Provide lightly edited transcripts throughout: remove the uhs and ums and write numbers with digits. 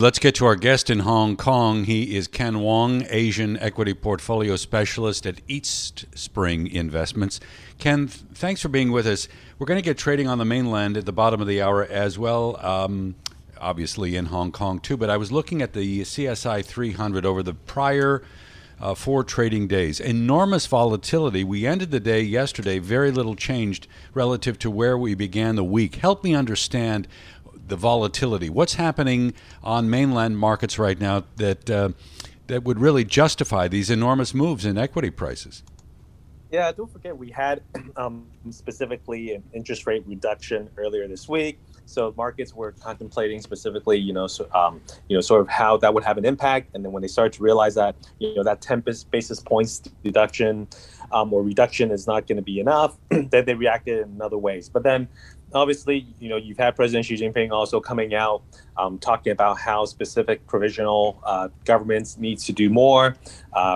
Let's get to our guest in Hong Kong. He is Ken Wong, Asian Equity Portfolio Specialist at Eastspring Investments. Ken, thanks for being with us. We're going to get trading on the mainland at the bottom of the hour as well, obviously in Hong Kong too. But I was looking at the CSI 300 over the prior four trading days. Enormous volatility. We ended the day yesterday, very little changed relative to where we began the week. Help me understand the volatility. What's happening on mainland markets right now that that would really justify these enormous moves in equity prices? Yeah, don't forget we had specifically an interest rate reduction earlier this week. So markets were contemplating specifically, sort of how that would have an impact. And then when they start to realize that, that 10 basis points deduction or reduction is not going to be enough, then they reacted in other ways. But then obviously, you've had President Xi Jinping also coming out talking about how specific provisional governments need to do more.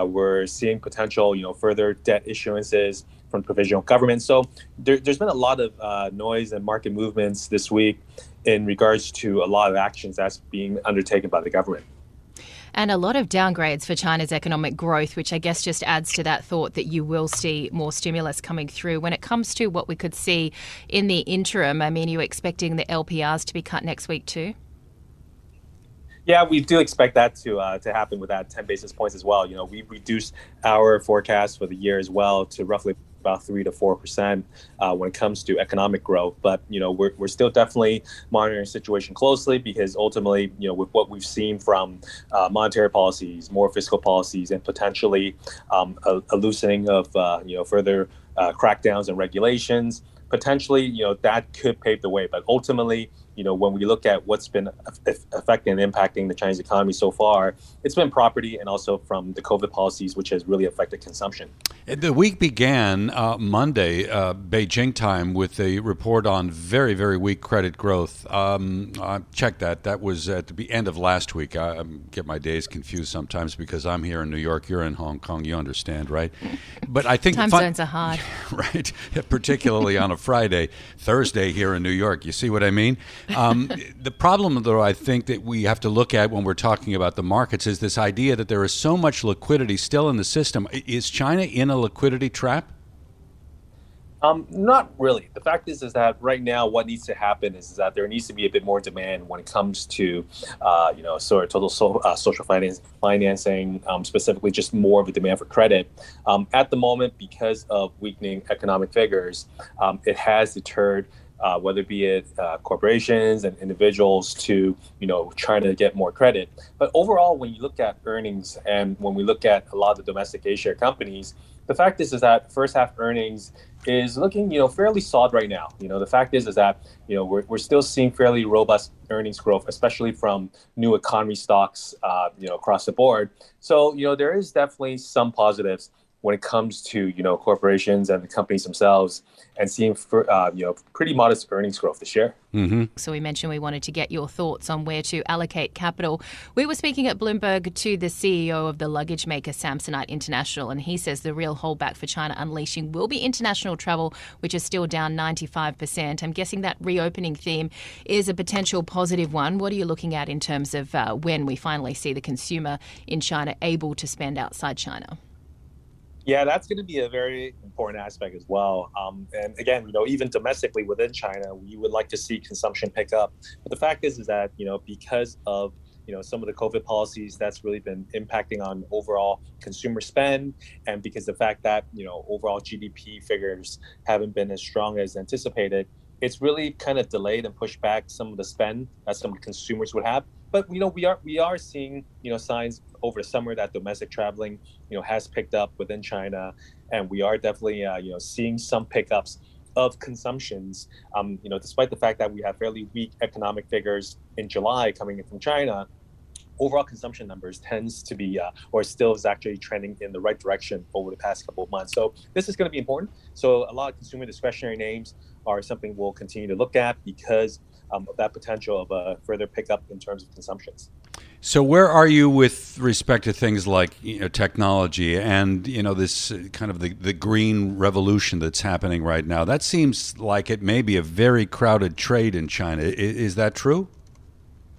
We're seeing potential, further debt issuances from provisional governments. So there's been a lot of noise and market movements this week in regards to a lot of actions that's being undertaken by the government. And a lot of downgrades for China's economic growth, which I guess just adds to that thought that you will see more stimulus coming through. When it comes to what we could see in the interim, I mean, are you expecting the LPRs to be cut next week too? Yeah, we do expect that to happen with that 10 basis points as well. We reduced our forecast for the year as well to roughly about 3 to 4% when it comes to economic growth. But, we're still definitely monitoring the situation closely because ultimately, with what we've seen from monetary policies, more fiscal policies, and potentially a loosening of, further crackdowns and regulations, potentially, that could pave the way. But ultimately, when we look at what's been affecting and impacting the Chinese economy so far, it's been property and also from the COVID policies, which has really affected consumption. The week began Monday, Beijing time, with a report on very, very weak credit growth. I checked that. That was at the end of last week. I get my days confused sometimes because I'm here in New York. You're in Hong Kong. You understand, right? But I think time zones are hard. Right. Particularly on a Friday, Thursday here in New York. You see what I mean? The problem, though, I think that we have to look at when we're talking about the markets is this idea that there is so much liquidity still in the system. Is China in a liquidity trap? Not really. The fact is that right now what needs to happen is that there needs to be a bit more demand when it comes to, total social financing, specifically just more of a demand for credit. At the moment, because of weakening economic figures, it has deterred whether it be corporations and individuals to, trying to get more credit. But overall, when you look at earnings and when we look at a lot of the domestic A-share companies, the fact is that first half earnings is looking, fairly solid right now. The fact is that, we're still seeing fairly robust earnings growth, especially from new economy stocks, across the board. So, there is definitely some positives when it comes to, corporations and the companies themselves and seeing, pretty modest earnings growth this year. Mm-hmm. So we mentioned we wanted to get your thoughts on where to allocate capital. We were speaking at Bloomberg to the CEO of the luggage maker Samsonite International, and he says the real holdback for China unleashing will be international travel, which is still down 95%. I'm guessing that reopening theme is a potential positive one. What are you looking at in terms of when we finally see the consumer in China able to spend outside China? Yeah, that's going to be a very important aspect as well. And again, even domestically within China, we would like to see consumption pick up. But the fact is that, because of, some of the COVID policies, that's really been impacting on overall consumer spend. And because the fact that, overall GDP figures haven't been as strong as anticipated, it's really kind of delayed and pushed back some of the spend that some consumers would have. But we are seeing signs over the summer that domestic traveling has picked up within China, and we are definitely seeing some pickups of consumptions. Despite the fact that we have fairly weak economic figures in July coming in from China, overall consumption numbers tends to be or still is actually trending in the right direction over the past couple of months. So this is going to be important. So a lot of consumer discretionary names are something we'll continue to look at because of that potential of a further pickup in terms of consumptions. So where are you with respect to things like technology and this kind of the green revolution that's happening right now? That seems like it may be a very crowded trade in China. Is that true?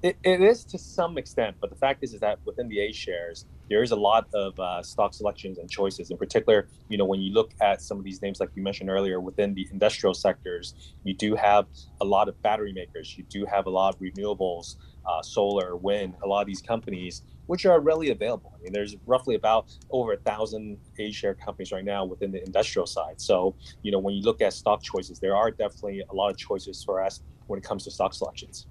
It is to some extent, but the fact is that within the A shares, there is a lot of stock selections and choices. In particular, when you look at some of these names, like you mentioned earlier, within the industrial sectors, you do have a lot of battery makers. You do have a lot of renewables, solar, wind, a lot of these companies, which are readily available. I mean, there's roughly about over 1,000 A-share companies right now within the industrial side. So, when you look at stock choices, there are definitely a lot of choices for us when it comes to stock selections.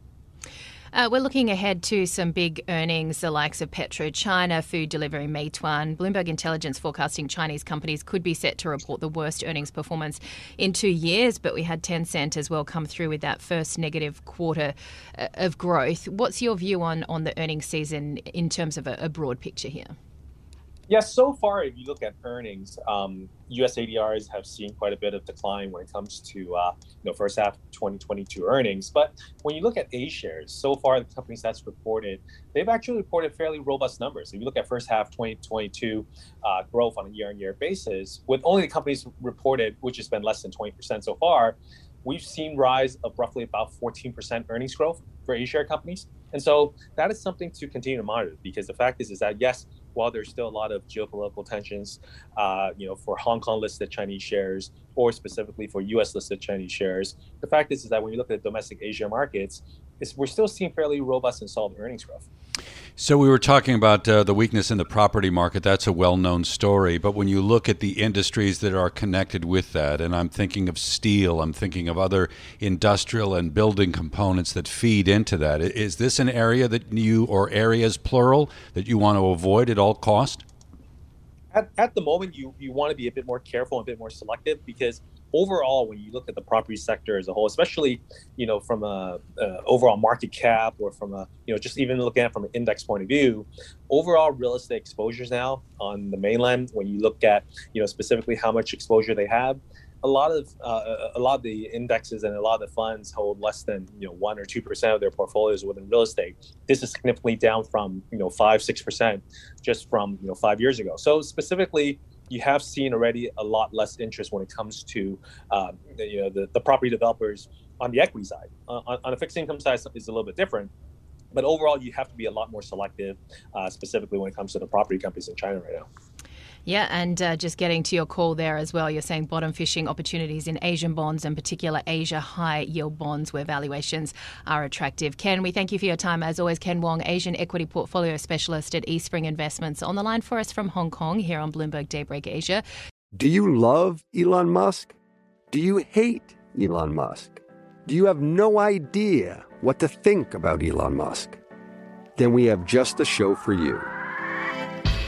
We're looking ahead to some big earnings, the likes of Petro China, food delivery Meituan. Bloomberg Intelligence forecasting Chinese companies could be set to report the worst earnings performance in 2 years, but we had Tencent as well come through with that first negative quarter of growth. What's your view on the earnings season in terms of a broad picture here? Yeah, so far, if you look at earnings, U.S. ADRs have seen quite a bit of decline when it comes to first half 2022 earnings. But when you look at A shares, so far the companies that's reported, they've actually reported fairly robust numbers. If you look at first half 2022 growth on a year-on-year basis, with only the companies reported, which has been less than 20% so far, we've seen rise of roughly about 14% earnings growth for A-share companies. And so that is something to continue to monitor, because the fact is that, yes, while there's still a lot of geopolitical tensions, for Hong Kong listed Chinese shares or specifically for U.S. listed Chinese shares, the fact is that when you look at the domestic Asia markets, we're still seeing fairly robust and solid earnings growth. So we were talking about the weakness in the property market. That's a well-known story. But when you look at the industries that are connected with that, and I'm thinking of steel, I'm thinking of other industrial and building components that feed into that. Is this an area that you, or areas plural, that you want to avoid at all cost? At the moment, you want to be a bit more careful and a bit more selective, because overall, when you look at the property sector as a whole, especially from a overall market cap or from a just even looking at it from an index point of view, overall real estate exposures now on the mainland, when you look at specifically how much exposure they have, a lot of the indexes and a lot of the funds hold less than 1 or 2% of their portfolios within real estate. This is significantly down from 5-6% just from 5 years ago. So specifically, you have seen already a lot less interest when it comes to the property developers on the equity side. On a fixed income side, it's a little bit different. But overall, you have to be a lot more selective, specifically when it comes to the property companies in China right now. Yeah, and just getting to your call there as well, you're saying bottom fishing opportunities in Asian bonds, in particular Asia high yield bonds where valuations are attractive. Ken, we thank you for your time. As always, Ken Wong, Asian Equity Portfolio Specialist at Eastspring Investments, on the line for us from Hong Kong here on Bloomberg Daybreak Asia. Do you love Elon Musk? Do you hate Elon Musk? Do you have no idea what to think about Elon Musk? Then we have just the show for you.